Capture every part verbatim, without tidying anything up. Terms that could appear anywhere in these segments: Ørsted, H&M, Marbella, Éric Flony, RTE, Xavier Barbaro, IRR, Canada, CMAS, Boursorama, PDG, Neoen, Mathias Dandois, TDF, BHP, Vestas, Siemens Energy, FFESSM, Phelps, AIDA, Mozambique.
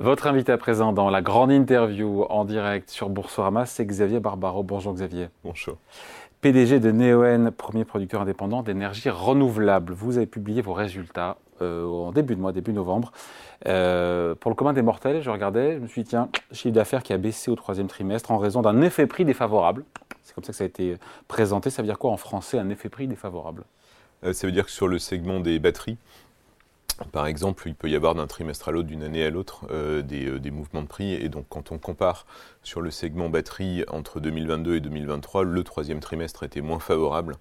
Votre invité à présent dans la grande interview en direct sur Boursorama, c'est Xavier Barbaro. Bonjour Xavier. Bonjour. P D G de Neoen, premier producteur indépendant d'énergie renouvelable. Vous avez publié vos résultats euh, en début de mois, début novembre. Euh, pour le commun des mortels, je regardais, je me suis dit, tiens, chiffre d'affaires qui a baissé au troisième trimestre en raison d'un effet prix défavorable. C'est comme ça que ça a été présenté. Ça veut dire quoi en français, un effet prix défavorable ? euh, Ça veut dire que sur le segment des batteries, par exemple, il peut y avoir d'un trimestre à l'autre, d'une année à l'autre, euh, des, euh, des mouvements de prix. Et donc, quand on compare sur le segment batterie entre deux mille vingt-deux et deux mille vingt-trois, le troisième trimestre était moins favorable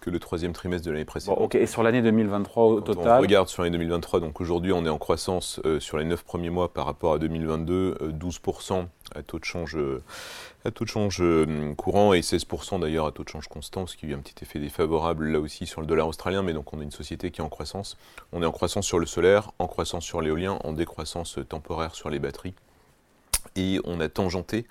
que le troisième trimestre de l'année précédente. Bon, okay. Et sur l'année deux mille vingt-trois au total ? Quand on regarde sur l'année deux mille vingt-trois, donc aujourd'hui, on est en croissance euh, sur les neuf premiers mois par rapport à deux mille vingt-deux, euh, douze pour cent à taux de change, à taux de change courant et seize pour cent d'ailleurs à taux de change constant, ce qui a eu un petit effet défavorable là aussi sur le dollar australien, mais donc on est une société qui est en croissance. On est en croissance sur le solaire, en croissance sur l'éolien, en décroissance temporaire sur les batteries. Et on a tangenté,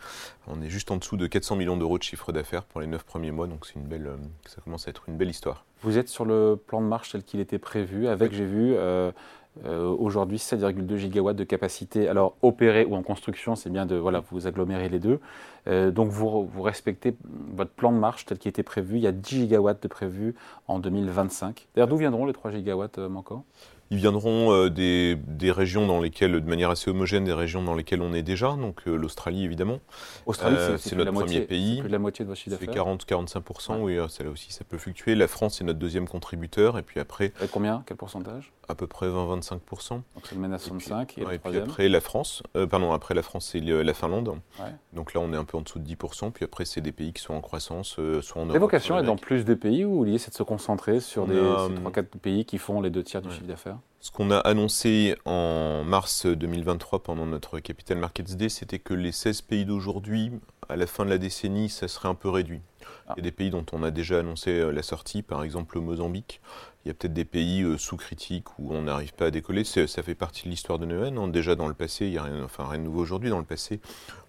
on est juste en dessous de quatre cents millions d'euros de chiffre d'affaires pour les neuf premiers mois, donc c'est une belle, ça commence à être une belle histoire. Vous êtes sur le plan de marche tel qu'il était prévu, avec, oui. j'ai vu, euh, euh, aujourd'hui sept virgule deux gigawatts de capacité, alors opérée ou en construction, c'est bien de voilà, vous agglomérez les deux. Euh, donc vous, vous respectez votre plan de marche tel qu'il était prévu, il y a dix gigawatts de prévu en deux mille vingt-cinq. D'ailleurs, d'où viendront les trois gigawatts manquants ? Ils viendront des, des régions dans lesquelles, de manière assez homogène, des régions dans lesquelles on est déjà, donc l'Australie évidemment. Australie, euh, c'est, c'est, c'est notre premier moitié, pays. C'est plus de la moitié de votre chiffre d'affaires. C'est quarante à quarante-cinq pour cent, ouais. Oui, ça, là aussi ça peut fluctuer. La France est notre deuxième contributeur, et puis après... Et combien ? Quel pourcentage ? À peu près vingt à vingt-cinq pour cent. Donc ça mène à soixante-cinq pour cent, et, et, ouais, et puis après la France, euh, pardon, après la France c'est la Finlande. Ouais. Donc là on est un peu en dessous de dix pour cent, puis après c'est des pays qui sont en croissance, euh, soit en Europe. L'évocation est dans plus de pays, ou l'idée c'est de se concentrer sur des trois quatre pays qui font les deux tiers du ouais. chiffre d'affaires ? Ce qu'on a annoncé en mars deux mille vingt-trois pendant notre Capital Markets Day, c'était que les seize pays d'aujourd'hui, à la fin de la décennie, ça serait un peu réduit. Ah. Il y a des pays dont on a déjà annoncé la sortie, par exemple le Mozambique. Il y a peut-être des pays sous critique où on n'arrive pas à décoller. C'est, ça fait partie de l'histoire de Neoen. Déjà dans le passé, il n'y a rien, enfin, rien de nouveau aujourd'hui. Dans le passé,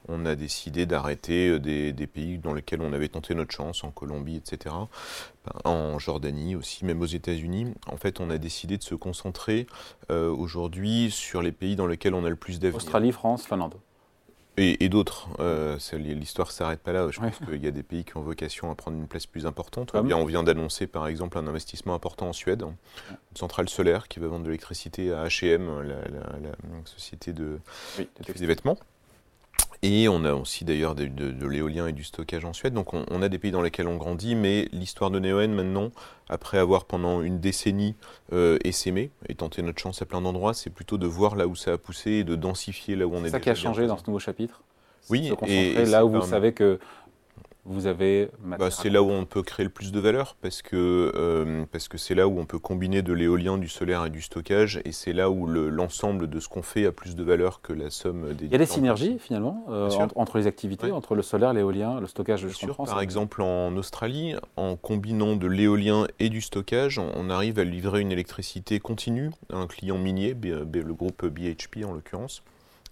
on a décidé d'arrêter des, des pays dans lesquels on avait tenté notre chance, en Colombie, et cetera. En Jordanie aussi, même aux États-Unis. En fait, on a décidé de se concentrer euh, aujourd'hui sur les pays dans lesquels on a le plus d'avenir. Australie, France, Finlande. Et, et d'autres. Euh, l'histoire ne s'arrête pas là. Je pense ouais. qu'il y a des pays qui ont vocation à prendre une place plus importante. Comme. Eh bien, on vient d'annoncer, par exemple, un investissement important en Suède. Une centrale solaire qui va vendre de l'électricité à H et M, la, la, la société de, oui, de qui fait des vêtements. Et on a aussi d'ailleurs de, de, de l'éolien et du stockage en Suède. Donc on, on a des pays dans lesquels on grandit, mais l'histoire de Neoen maintenant, après avoir pendant une décennie euh, essaimé et tenté notre chance à plein d'endroits, c'est plutôt de voir là où ça a poussé et de densifier là où on est. C'est ça qui a changé dans ce nouveau chapitre ? Oui. Se concentrer et, là où vous savez que... Vous avez bah, c'est là où on peut créer le plus de valeur parce que, euh, parce que c'est là où on peut combiner de l'éolien, du solaire et du stockage et c'est là où le, l'ensemble de ce qu'on fait a plus de valeur que la somme des... Il y a des synergies finalement euh, entre, entre les activités, oui. entre le solaire, l'éolien, le stockage, je comprends. Par ça. exemple en Australie, en combinant de l'éolien et du stockage, on, on arrive à livrer une électricité continue à un client minier, B, B, le groupe B H P en l'occurrence.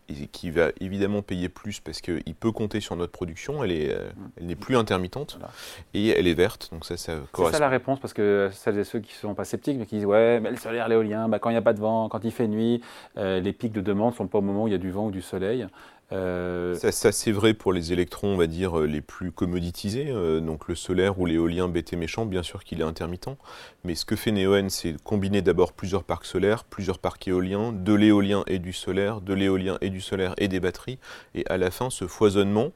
Et qui va évidemment payer plus parce qu'il peut compter sur notre production, elle, est, elle n'est plus intermittente voilà. et elle est verte. Donc ça, ça correspond. C'est ça la réponse, parce que celles et ceux qui ne sont pas sceptiques, mais qui disent « ouais, mais le solaire, l'éolien, bah, quand il n'y a pas de vent, quand il fait nuit, euh, les pics de demande ne sont pas au moment où il y a du vent ou du soleil ». Euh... Ça, ça c'est vrai pour les électrons, on va dire, les plus commoditisés, euh, donc le solaire ou l'éolien bête et méchant, bien sûr qu'il est intermittent, mais ce que fait Neoen, c'est combiner d'abord plusieurs parcs solaires, plusieurs parcs éoliens, de l'éolien et du solaire, de l'éolien et du solaire et des batteries, et à la fin, ce foisonnement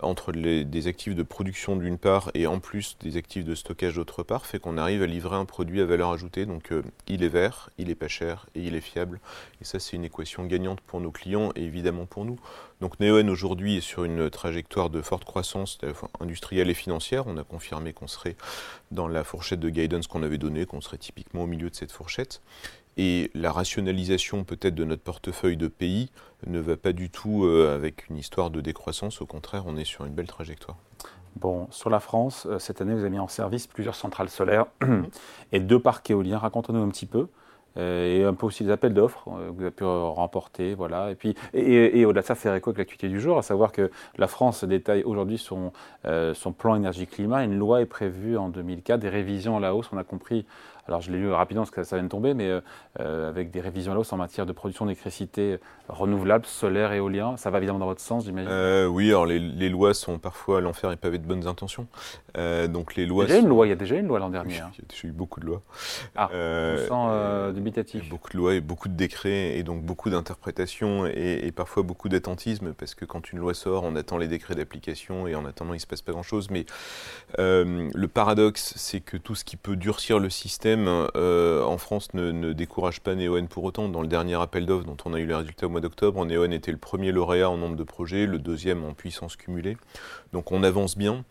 entre les, des actifs de production d'une part et en plus des actifs de stockage d'autre part, fait qu'on arrive à livrer un produit à valeur ajoutée, donc euh, il est vert, il est pas cher et il est fiable, et ça c'est une équation gagnante pour nos clients et évidemment pour nous. Donc Neoen aujourd'hui est sur une trajectoire de forte croissance industrielle et financière. On a confirmé qu'on serait dans la fourchette de guidance qu'on avait donnée, qu'on serait typiquement au milieu de cette fourchette. Et la rationalisation peut-être de notre portefeuille de pays ne va pas du tout euh, avec une histoire de décroissance. Au contraire, on est sur une belle trajectoire. Bon, sur la France, cette année, vous avez mis en service plusieurs centrales solaires et deux parcs éoliens. Racontez-nous un petit peu. euh, et un peu aussi des appels d'offres euh, que vous avez pu remporter. Voilà. Et, puis, et, et, et au-delà de ça, faire écho avec l'actualité du jour, à savoir que la France détaille aujourd'hui son, euh, son plan énergie-climat. Une loi est prévue en deux mille quatre, des révisions à la hausse, on a compris. Alors, je l'ai lu rapidement parce que ça vient de tomber, mais euh, avec des révisions à la hausse en matière de production d'électricité renouvelable, solaire, éolien, ça va évidemment dans votre sens, j'imagine. euh, Oui, alors les, les lois sont parfois à l'enfer et pavées de bonnes intentions. Euh, donc les lois. Il y a déjà sont... une loi, il y a déjà une loi l'an dernier. Oui, hein. Il y a déjà eu beaucoup de lois. Ah, euh, on sent euh, dubitatif. Beaucoup de lois et beaucoup de décrets, et donc beaucoup d'interprétations et, et parfois beaucoup d'attentisme, parce que quand une loi sort, on attend les décrets d'application et en attendant, il ne se passe pas grand-chose. Mais euh, le paradoxe, c'est que tout ce qui peut durcir le système, Euh, en France ne, ne décourage pas Neoen pour autant. Dans le dernier appel d'offres dont on a eu les résultats au mois d'octobre, Neoen était le premier lauréat en nombre de projets, le deuxième en puissance cumulée. Donc on avance bien,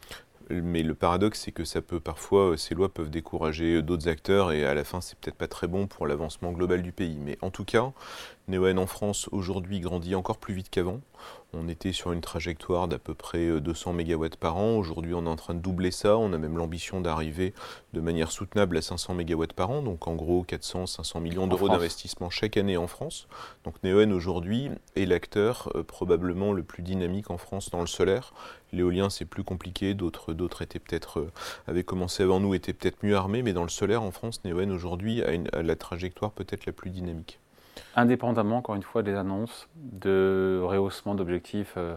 mais le paradoxe c'est que ça peut parfois, ces lois peuvent décourager d'autres acteurs et à la fin c'est peut-être pas très bon pour l'avancement global du pays. Mais en tout cas, Neoen en France aujourd'hui grandit encore plus vite qu'avant. On était sur une trajectoire d'à peu près deux cents mégawatts par an. Aujourd'hui, on est en train de doubler ça. On a même l'ambition d'arriver de manière soutenable à cinq cents mégawatts par an. Donc, en gros, quatre cents à cinq cents millions d'euros d'investissement chaque année en France. Donc, Neoen, aujourd'hui, est l'acteur euh, probablement le plus dynamique en France dans le solaire. L'éolien, c'est plus compliqué. D'autres, d'autres étaient peut-être, euh, avaient commencé avant nous, étaient peut-être mieux armés. Mais dans le solaire, en France, Neoen, aujourd'hui, a, une, a la trajectoire peut-être la plus dynamique. Indépendamment, encore une fois, des annonces de rehaussement d'objectifs euh,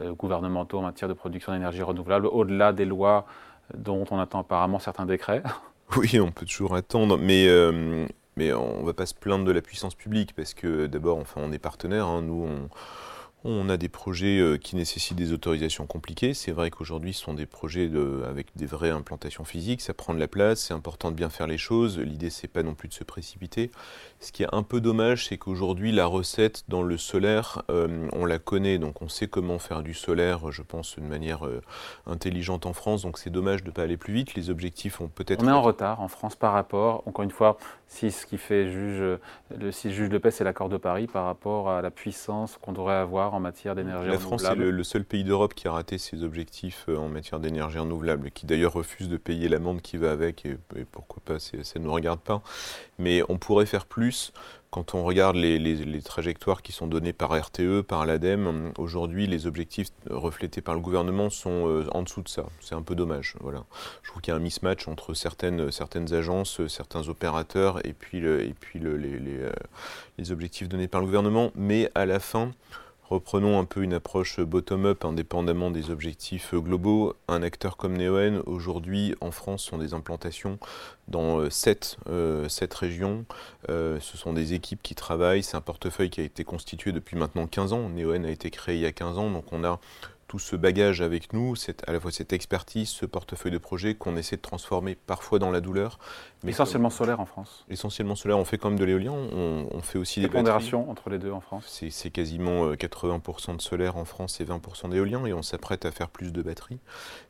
euh, gouvernementaux en matière de production d'énergie renouvelable, au-delà des lois dont on attend apparemment certains décrets. Oui, on peut toujours attendre, mais... Euh, mais on ne va pas se plaindre de la puissance publique, parce que d'abord, enfin, on est partenaire, hein, nous, on... On a des projets qui nécessitent des autorisations compliquées. C'est vrai qu'aujourd'hui, ce sont des projets de, avec des vraies implantations physiques. Ça prend de la place, c'est important de bien faire les choses. L'idée, c'est pas non plus de se précipiter. Ce qui est un peu dommage, c'est qu'aujourd'hui, la recette dans le solaire, euh, on la connaît. Donc, on sait comment faire du solaire, je pense, de manière euh, intelligente en France. Donc, c'est dommage de ne pas aller plus vite. Les objectifs ont peut-être... On est en retard en France par rapport, encore une fois, si ce qui fait juge le, si juge de paix, c'est l'accord de Paris par rapport à la puissance qu'on devrait avoir en matière d'énergie renouvelable. La France est le, le seul pays d'Europe qui a raté ses objectifs euh, en matière d'énergie renouvelable, qui d'ailleurs refuse de payer l'amende qui va avec, et, et pourquoi pas, c'est, ça ne nous regarde pas. Mais on pourrait faire plus. Quand on regarde les, les, les trajectoires qui sont données par R T E, par l'ADEME, aujourd'hui, les objectifs reflétés par le gouvernement sont euh, en dessous de ça. C'est un peu dommage. Voilà. Je trouve qu'il y a un mismatch entre certaines, certaines agences, certains opérateurs, et puis, le, et puis le, les, les, euh, les objectifs donnés par le gouvernement. Mais à la fin... Reprenons un peu une approche bottom-up, indépendamment des objectifs globaux. Un acteur comme Neoen, aujourd'hui, en France, sont des implantations dans sept, euh, sept régions. Euh, ce sont des équipes qui travaillent. C'est un portefeuille qui a été constitué depuis maintenant quinze ans. Neoen a été créé il y a quinze ans, donc on a tout ce bagage avec nous, cette, à la fois cette expertise, ce portefeuille de projets qu'on essaie de transformer parfois dans la douleur. Mais essentiellement comme, solaire en France. Essentiellement solaire, on fait quand même de l'éolien, on, on fait aussi des batteries. La pondération entre les deux en France. C'est, c'est quasiment quatre-vingts pour cent de solaire en France et vingt pour cent d'éolien, et on s'apprête à faire plus de batteries.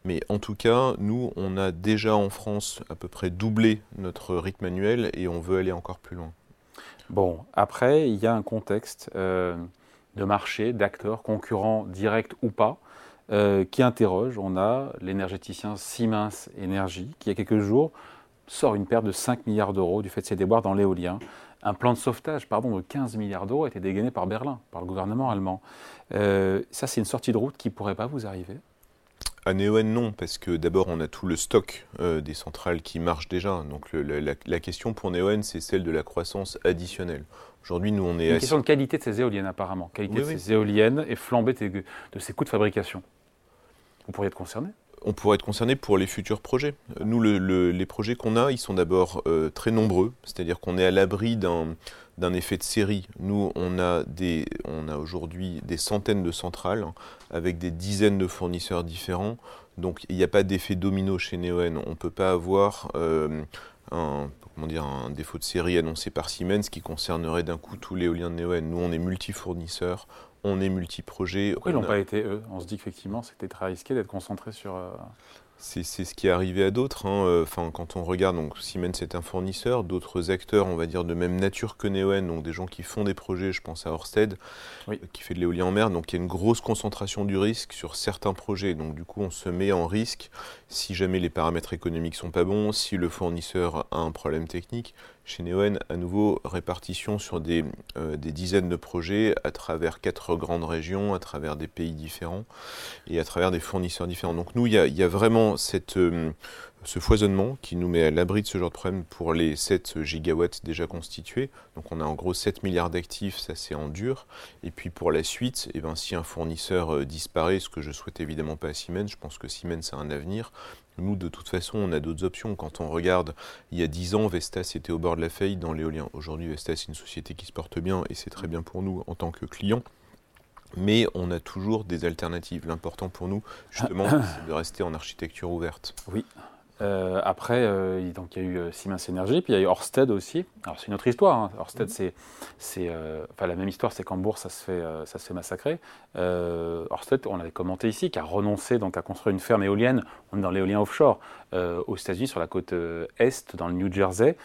Mais en tout cas, nous, on a déjà en France à peu près doublé notre rythme annuel et on veut aller encore plus loin. Bon, après, il y a un contexte euh, de marché, d'acteurs, concurrents directs ou pas, Euh, qui interroge. On a l'énergéticien Siemens Energy qui, il y a quelques jours, sort une perte de cinq milliards d'euros du fait de ses déboires dans l'éolien. Un plan de sauvetage pardon, de quinze milliards d'euros a été dégainé par Berlin, par le gouvernement allemand. Euh, ça, c'est une sortie de route qui ne pourrait pas vous arriver ? À Neoen, non, parce que d'abord, on a tout le stock euh, des centrales qui marchent déjà. Donc, le, la, la question pour Neoen, c'est celle de la croissance additionnelle. Aujourd'hui, nous, on est... Une assez... question de qualité de ces éoliennes, apparemment. Qualité oui, de oui. ces éoliennes et flambée de, de ces coûts de fabrication. Vous pourriez être concerné ? On pourrait être concerné pour les futurs projets. Nous, le, le, les projets qu'on a, ils sont d'abord euh, très nombreux, c'est-à-dire qu'on est à l'abri d'un, d'un effet de série. Nous, on a, des, on a aujourd'hui des centaines de centrales avec des dizaines de fournisseurs différents. Donc, il n'y a pas d'effet domino chez Neoen. On ne peut pas avoir... Euh, Un, comment dire, un défaut de série annoncé par Siemens qui concernerait d'un coup tout l'éolien de Neoen. Nous, on est multi-fournisseurs, on est multi-projets. Pourquoi ils n'ont a... pas été, eux ? On se dit qu'effectivement, c'était très risqué d'être concentré sur... Euh... C'est, c'est ce qui est arrivé à d'autres. Hein. Enfin, quand on regarde, donc, Siemens est un fournisseur, d'autres acteurs, on va dire, de même nature que Neoen, donc des gens qui font des projets, je pense à Ørsted, oui. qui fait de l'éolien en mer, donc il y a une grosse concentration du risque sur certains projets. Donc du coup, on se met en risque si jamais les paramètres économiques ne sont pas bons, si le fournisseur a un problème technique. Chez Neoen, à nouveau, répartition sur des, euh, des dizaines de projets à travers quatre grandes régions, à travers des pays différents et à travers des fournisseurs différents. Donc nous, il y a, y a vraiment cette, euh, ce foisonnement qui nous met à l'abri de ce genre de problème pour les sept gigawatts déjà constitués. Donc on a en gros sept milliards d'actifs, ça c'est en dur. Et puis pour la suite, eh ben, si un fournisseur euh, disparaît, ce que je ne souhaite évidemment pas à Siemens, je pense que Siemens a un avenir. Nous, de toute façon, on a d'autres options. Quand on regarde, il y a dix ans, Vestas était au bord de la faillite dans l'éolien. Aujourd'hui, Vestas est une société qui se porte bien et c'est très bien pour nous en tant que clients. Mais on a toujours des alternatives. L'important pour nous, justement, c'est de rester en architecture ouverte. Oui. Euh, après, euh, donc, il y a eu Siemens Energy, puis il y a eu Ørsted aussi. Alors, c'est une autre histoire. Hein. Ørsted, mmh. c'est, c'est euh, enfin, la même histoire, c'est qu'en bourse, ça se fait, euh, ça se fait massacrer. Euh, Ørsted, on l'avait commenté ici, qui a renoncé donc, à construire une ferme éolienne. On est dans l'éolien offshore euh, aux États-Unis, sur la côte Est, dans le New Jersey.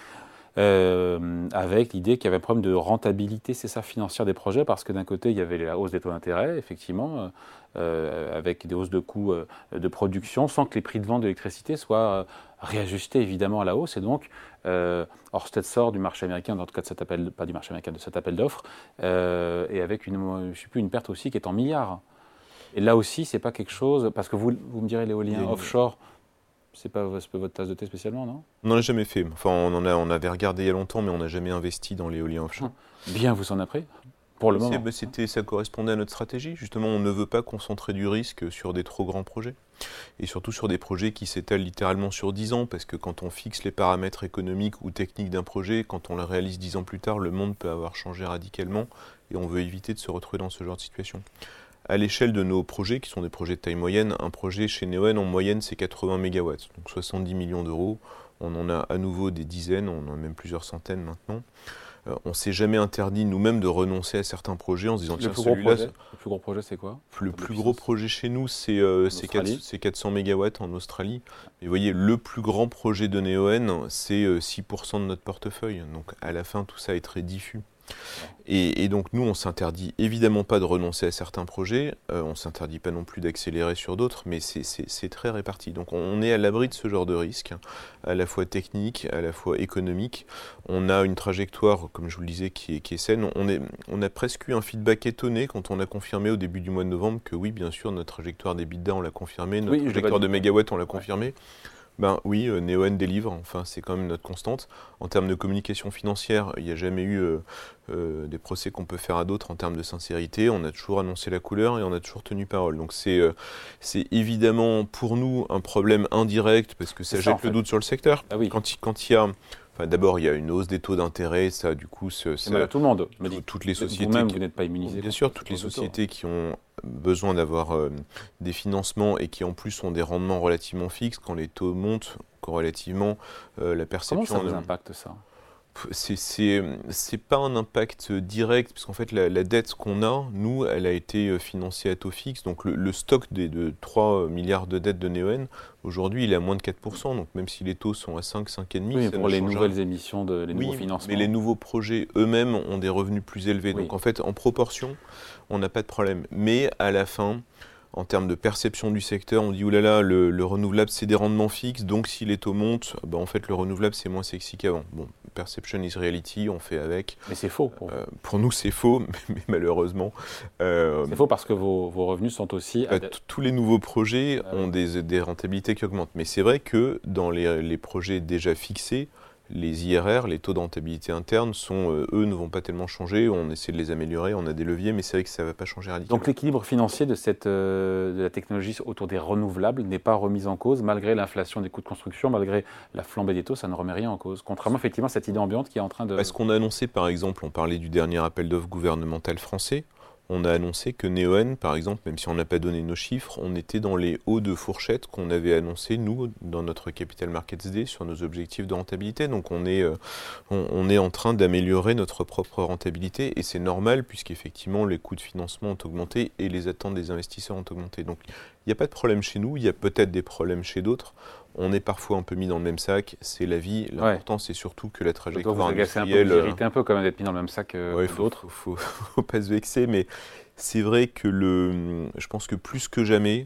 Euh, avec l'idée qu'il y avait un problème de rentabilité, c'est ça, financière des projets, parce que d'un côté, il y avait la hausse des taux d'intérêt, effectivement, euh, avec des hausses de coûts euh, de production, sans que les prix de vente de l'électricité soient euh, réajustés, évidemment, à la hausse. Et donc, euh, Ørsted sort du marché américain, en tout cas de cet appel, pas du marché américain, de cet appel d'offres, euh, et avec une, je sais plus, une perte aussi qui est en milliards. Et là aussi, c'est pas quelque chose, parce que vous, vous me direz l'éolien oui, offshore, c'est pas, c'est pas votre tasse de thé spécialement, non ? On n'en a jamais fait. Enfin, on, en a, on avait regardé il y a longtemps, mais on n'a jamais investi dans l'éolien offshore. Bien, vous en avez pris ? Pour le c'est, moment. Bah, c'était, ça correspondait à notre stratégie. Justement, on ne veut pas concentrer du risque sur des trop grands projets. Et surtout sur des projets qui s'étalent littéralement sur dix ans, parce que quand on fixe les paramètres économiques ou techniques d'un projet, quand on le réalise dix ans plus tard, le monde peut avoir changé radicalement, et on veut éviter de se retrouver dans ce genre de situation. À l'échelle de nos projets, qui sont des projets de taille moyenne, un projet chez Neoen en moyenne c'est quatre-vingts mégawatts, donc soixante-dix millions d'euros. On en a à nouveau des dizaines, on en a même plusieurs centaines maintenant. Euh, on ne s'est jamais interdit nous-mêmes de renoncer à certains projets en se disant tiens celui-là. Le plus gros projet c'est quoi ? Le plus gros projet chez nous c'est, euh, c'est, quatre, c'est quatre cents mégawatts en Australie. Et vous voyez, le plus grand projet de Neoen c'est euh, six pour cent de notre portefeuille. Donc à la fin tout ça est très diffus. Et, et donc nous on ne s'interdit évidemment pas de renoncer à certains projets, euh, on ne s'interdit pas non plus d'accélérer sur d'autres, mais c'est, c'est, c'est très réparti. Donc on, on est à l'abri de ce genre de risque, à la fois technique, à la fois économique. On a une trajectoire, comme je vous le disais, qui est, qui est saine. On, est, on a presque eu un feedback étonné quand on a confirmé au début du mois de novembre que oui, bien sûr, notre trajectoire d'EBITDA on l'a confirmé, notre oui, trajectoire de mégawatts on l'a confirmé. Ouais. Ben oui, euh, Neoen délivre, enfin c'est quand même notre constante. En termes de communication financière, il n'y a jamais eu euh, euh, des procès qu'on peut faire à d'autres en termes de sincérité. On a toujours annoncé la couleur et on a toujours tenu parole. Donc c'est, euh, c'est évidemment pour nous un problème indirect parce que ça, ça jette en fait. Le doute sur le secteur. Ah oui. Quand, quand il y a... Enfin, d'abord, il y a une hausse des taux d'intérêt, ça, du coup, ça, c'est mal à tout le monde. Tout, toutes les sociétés vous-même, qui, vous n'êtes pas immunisé. Bien sûr, toutes les sociétés qui ont besoin d'avoir euh, des financements et qui en plus ont des rendements relativement fixes quand les taux montent corrélativement, euh, la perception. Comment ça vous impacte ça ? C'est, c'est, c'est pas un impact direct, parce qu'en fait, la, la dette qu'on a, nous, elle a été financée à taux fixe. Donc, le, le stock des, de trois milliards de dettes de Neoen, aujourd'hui, il est à moins de quatre pour cent. Donc, même si les taux sont à cinq, cinq virgule cinq pour cent. Oui, pour les nouvelles émissions, de, les oui, nouveaux financements. Mais les nouveaux projets eux-mêmes ont des revenus plus élevés. Oui. Donc, en fait, en proportion, on n'a pas de problème. Mais à la fin, en termes de perception du secteur, on dit « oulala, le, le renouvelable, c'est des rendements fixes, donc si les taux montent, bah, en fait, le renouvelable, c'est moins sexy qu'avant. » Bon, perception is reality, on fait avec. Mais c'est faux. Pour, euh, pour nous, c'est faux, mais, mais malheureusement. Euh, c'est faux parce que vos, vos revenus sont aussi... Bah, tous les nouveaux projets ont des, des rentabilités qui augmentent. Mais c'est vrai que dans les, les projets déjà fixés, les I R R, les taux de rentabilité interne, sont, euh, eux, ne vont pas tellement changer. On essaie de les améliorer, on a des leviers, mais c'est vrai que ça ne va pas changer radicalement. Donc l'équilibre financier de, cette, euh, de la technologie autour des renouvelables n'est pas remis en cause, malgré l'inflation des coûts de construction, malgré la flambée des taux, ça ne remet rien en cause. Contrairement effectivement à cette idée ambiante qui est en train de... Parce qu'on a annoncé, par exemple, on parlait du dernier appel d'offres gouvernemental français, on a annoncé que Neoen, par exemple, même si on n'a pas donné nos chiffres, on était dans les hauts de fourchette qu'on avait annoncé, nous, dans notre Capital Markets Day, sur nos objectifs de rentabilité. Donc on est, euh, on, on est en train d'améliorer notre propre rentabilité et c'est normal puisqu'effectivement les coûts de financement ont augmenté et les attentes des investisseurs ont augmenté. Donc il n'y a pas de problème chez nous, il y a peut-être des problèmes chez d'autres. On est parfois un peu mis dans le même sac, c'est la vie. L'important, ouais. c'est surtout que la trajectoire vous industrielle... Vous irritez un peu quand même d'être mis dans le même sac que ouais, d'autres. Il faut, faut, faut pas se vexer, mais c'est vrai que le, je pense que plus que jamais,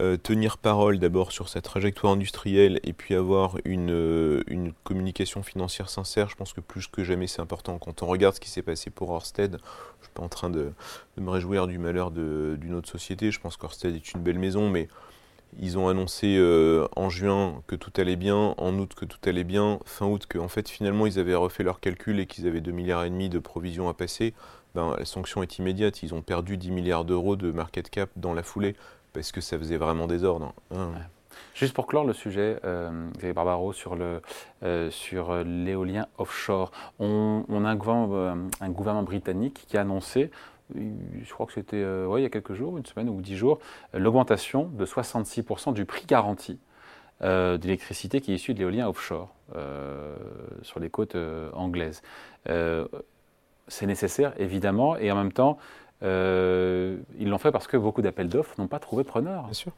euh, tenir parole d'abord sur sa trajectoire industrielle et puis avoir une, une communication communication financière sincère, je pense que plus que jamais c'est important. Quand on regarde ce qui s'est passé pour Ørsted, je ne suis pas en train de, de me réjouir du malheur de, d'une autre société, je pense qu'Ørsted est une belle maison, mais ils ont annoncé euh, en juin que tout allait bien, en août que tout allait bien, fin août que en fait finalement ils avaient refait leurs calculs et qu'ils avaient deux virgule cinq milliards de provisions à passer, ben, la sanction est immédiate, ils ont perdu dix milliards d'euros de market cap dans la foulée, parce que ça faisait vraiment désordre. Hein. Ouais. Juste pour clore le sujet, euh, Xavier Barbaro, sur, le, euh, sur l'éolien offshore, on, on a un gouvernement, un gouvernement britannique qui a annoncé, je crois que c'était euh, ouais, il y a quelques jours, une semaine ou dix jours, l'augmentation de soixante-six pour cent du prix garanti euh, d'électricité qui est issue de l'éolien offshore euh, sur les côtes euh, anglaises. Euh, c'est nécessaire, évidemment, et en même temps, euh, ils l'ont fait parce que beaucoup d'appels d'offres n'ont pas trouvé preneur. Bien sûr.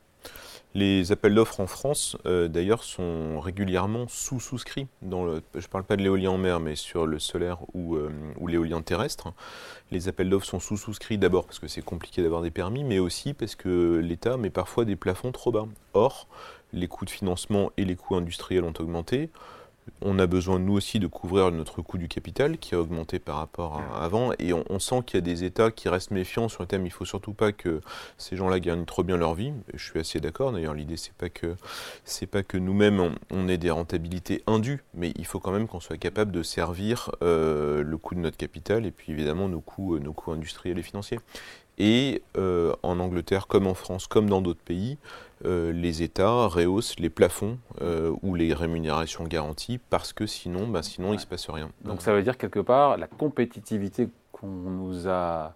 Les appels d'offres en France, euh, d'ailleurs, sont régulièrement sous-souscrits. Dans le, je ne parle pas de l'éolien en mer, mais sur le solaire ou, euh, ou l'éolien terrestre. Les appels d'offres sont sous-souscrits d'abord parce que c'est compliqué d'avoir des permis, mais aussi parce que l'État met parfois des plafonds trop bas. Or, les coûts de financement et les coûts industriels ont augmenté. On a besoin, nous aussi, de couvrir notre coût du capital qui a augmenté par rapport à avant. Et on, on sent qu'il y a des États qui restent méfiants sur le thème. Il ne faut surtout pas que ces gens-là gagnent trop bien leur vie. Je suis assez d'accord. D'ailleurs, l'idée, ce n'est pas que, c'est pas que nous-mêmes, on, on ait des rentabilités indues. Mais il faut quand même qu'on soit capable de servir euh, le coût de notre capital et puis, évidemment, nos coûts, nos coûts industriels et financiers. Et euh, en Angleterre, comme en France, comme dans d'autres pays, euh, les États rehaussent les plafonds euh, ou les rémunérations garanties parce que sinon, bah, sinon ouais. il ne se passe rien. Donc ouais. ça veut dire quelque part la compétitivité qu'on nous a,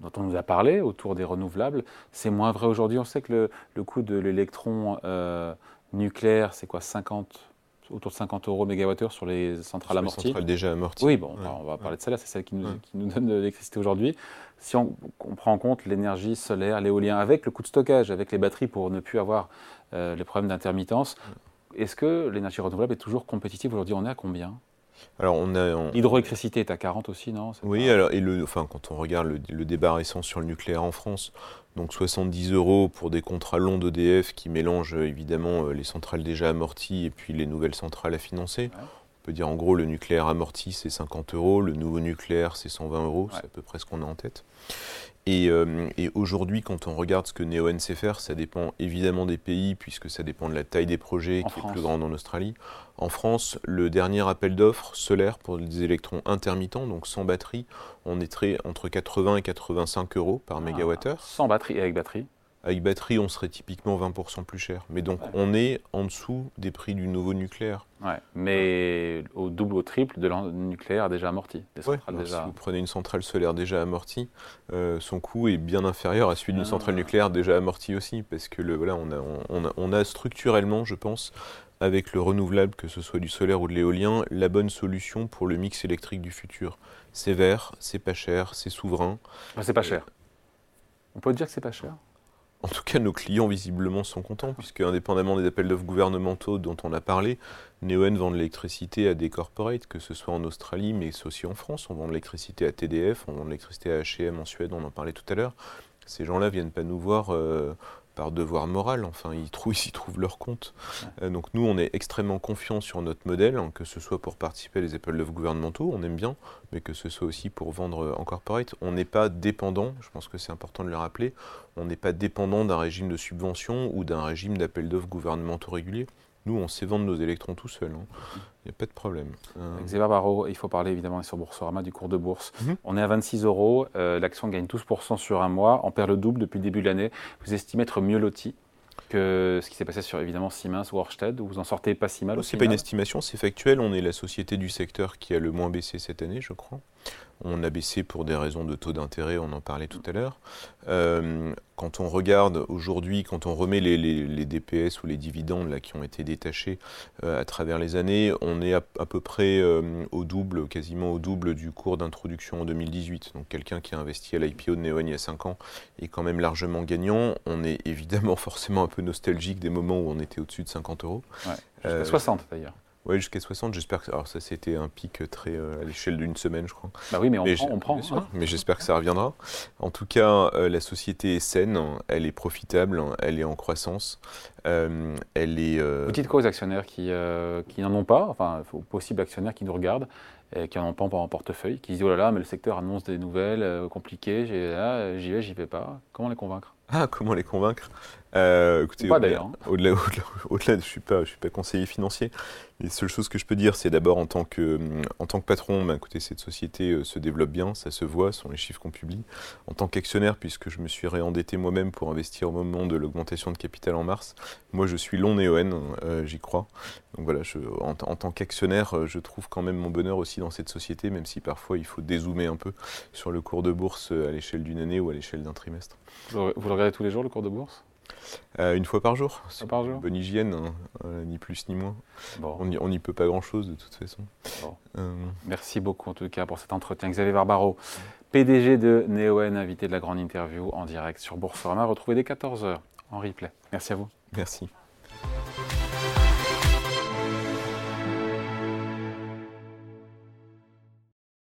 dont on nous a parlé autour des renouvelables, c'est moins vrai aujourd'hui. On sait que le, le coût de l'électron euh, nucléaire, c'est quoi, cinquante autour de cinquante euros mégawattheure sur les centrales sur amorties. Les centrales déjà amorties. Oui, bon, ouais. on va parler de celle-là, c'est celle qui nous, ouais. qui nous donne de l'électricité aujourd'hui. Si on, on prend en compte l'énergie solaire, l'éolien, avec le coût de stockage, avec les batteries pour ne plus avoir euh, les problèmes d'intermittence, ouais. est-ce que l'énergie renouvelable est toujours compétitive aujourd'hui? On est à combien? Alors on a, on... L'hydroélectricité est à quarante aussi, non? C'est oui, pas... alors, et le, enfin, quand on regarde le, le débat récent sur le nucléaire en France, donc soixante-dix euros pour des contrats longs d'E D F qui mélangent évidemment les centrales déjà amorties et puis les nouvelles centrales à financer. Ouais. On peut dire en gros le nucléaire amorti c'est cinquante euros, le nouveau nucléaire c'est cent vingt euros, ouais. c'est à peu près ce qu'on a en tête. Et, euh, et aujourd'hui, quand on regarde ce que Neoen sait faire, ça dépend évidemment des pays, puisque ça dépend de la taille des projets, en qui France. Est plus grande en Australie. En France, le dernier appel d'offres solaire pour des électrons intermittents, donc sans batterie, on est très entre quatre-vingts et quatre-vingt-cinq euros par ah, mégawattheure. Sans batterie et avec batterie? Avec batterie, on serait typiquement vingt pour cent plus cher. Mais donc, ouais. on est en dessous des prix du nouveau nucléaire. Ouais, mais au double, au triple de l'en nucléaire déjà amorti. Des ouais, alors déjà... Si vous prenez une centrale solaire déjà amortie, euh, son coût est bien inférieur à celui d'une ah, centrale ouais. nucléaire déjà amortie aussi, parce que le, voilà, on a, on, a, on a structurellement, je pense, avec le renouvelable, que ce soit du solaire ou de l'éolien, la bonne solution pour le mix électrique du futur. C'est vert, c'est pas cher, c'est souverain. Bah, c'est pas cher. Euh, on peut dire que c'est pas cher. En tout cas, nos clients, visiblement, sont contents, puisque indépendamment des appels d'offres gouvernementaux dont on a parlé, Neoen vend de l'électricité à des corporates, que ce soit en Australie, mais aussi en France. On vend de l'électricité à T D F, on vend de l'électricité à H et M en Suède, on en parlait tout à l'heure. Ces gens-là ne viennent pas nous voir euh, par devoir moral, enfin, ils, trou- ils y trouvent leur compte. Euh, donc nous, on est extrêmement confiants sur notre modèle, hein, que ce soit pour participer à des appels d'offres gouvernementaux, on aime bien, mais que ce soit aussi pour vendre en corporate. On n'est pas dépendant, je pense que c'est important de le rappeler, on n'est pas dépendant d'un régime de subvention ou d'un régime d'appels d'offres gouvernementaux réguliers. Nous, on sait vendre nos électrons tout seul. Hein. Il n'y a pas de problème. Euh... Xavier Barbaro, il faut parler évidemment sur Boursorama du cours de bourse. Mmh. On est à vingt-six euros, euh, l'action gagne douze pour cent sur un mois, on perd le double depuis le début de l'année. Vous estimez être mieux loti que ce qui s'est passé sur évidemment Siemens ou Ørsted, où vous en sortez pas si mal? Bon, c'est final. Pas une estimation, c'est factuel. On est la société du secteur qui a le moins baissé cette année, je crois. On a baissé pour des raisons de taux d'intérêt, on en parlait tout à l'heure. Euh, quand on regarde aujourd'hui, quand on remet les, les, les D P S ou les dividendes là, qui ont été détachés euh, à travers les années, on est à, à peu près euh, au double, quasiment au double du cours d'introduction en deux mille dix-huit. Donc quelqu'un qui a investi à l'I P O de Neoen il y a cinq ans est quand même largement gagnant. On est évidemment forcément un peu nostalgique des moments où on était au-dessus de cinquante euros. Ouais, jusqu'à euh, soixante d'ailleurs. Oui, jusqu'à soixante, j'espère que... Alors ça, c'était un pic très euh, à l'échelle d'une semaine, je crois. Bah oui, mais on mais prend, on prend sûr, hein. Mais j'espère que ça reviendra. En tout cas, euh, la société est saine, elle est profitable, elle est en croissance. Euh, elle est... Euh... Vous dites quoi aux actionnaires qui, euh, qui n'en ont pas, enfin, aux possibles actionnaires qui nous regardent, et qui n'en ont pas en portefeuille, qui disent « Oh là là, mais le secteur annonce des nouvelles euh, compliquées, j'ai, là, j'y vais, j'y vais pas ». Comment les convaincre ? Ah, comment les convaincre ? Euh, écoutez, pas d'ailleurs. Au-delà, au-delà, au-delà, je suis pas, je suis pas conseiller financier. Les seules choses que je peux dire, c'est d'abord en tant que, en tant que patron, bah, écoutez, cette société se développe bien, ça se voit, ce sont les chiffres qu'on publie. En tant qu'actionnaire, puisque je me suis réendetté moi-même pour investir au moment de l'augmentation de capital en mars, moi je suis long Neoen, euh, j'y crois. Donc voilà, je, en, en tant qu'actionnaire, je trouve quand même mon bonheur aussi dans cette société, même si parfois il faut dézoomer un peu sur le cours de bourse à l'échelle d'une année ou à l'échelle d'un trimestre. Vous, vous le regardez tous les jours, le cours de bourse ? Euh, une fois par jour, c'est par une jour. Bonne hygiène, hein. euh, ni plus ni moins. Bon. On n'y peut pas grand-chose de toute façon. Bon. Euh... Merci beaucoup en tout cas pour cet entretien. Xavier Barbaro, P D G de Neoen, invité de la grande interview en direct sur Boursorama, retrouvé dès quatorze heures en replay. Merci à vous. Merci.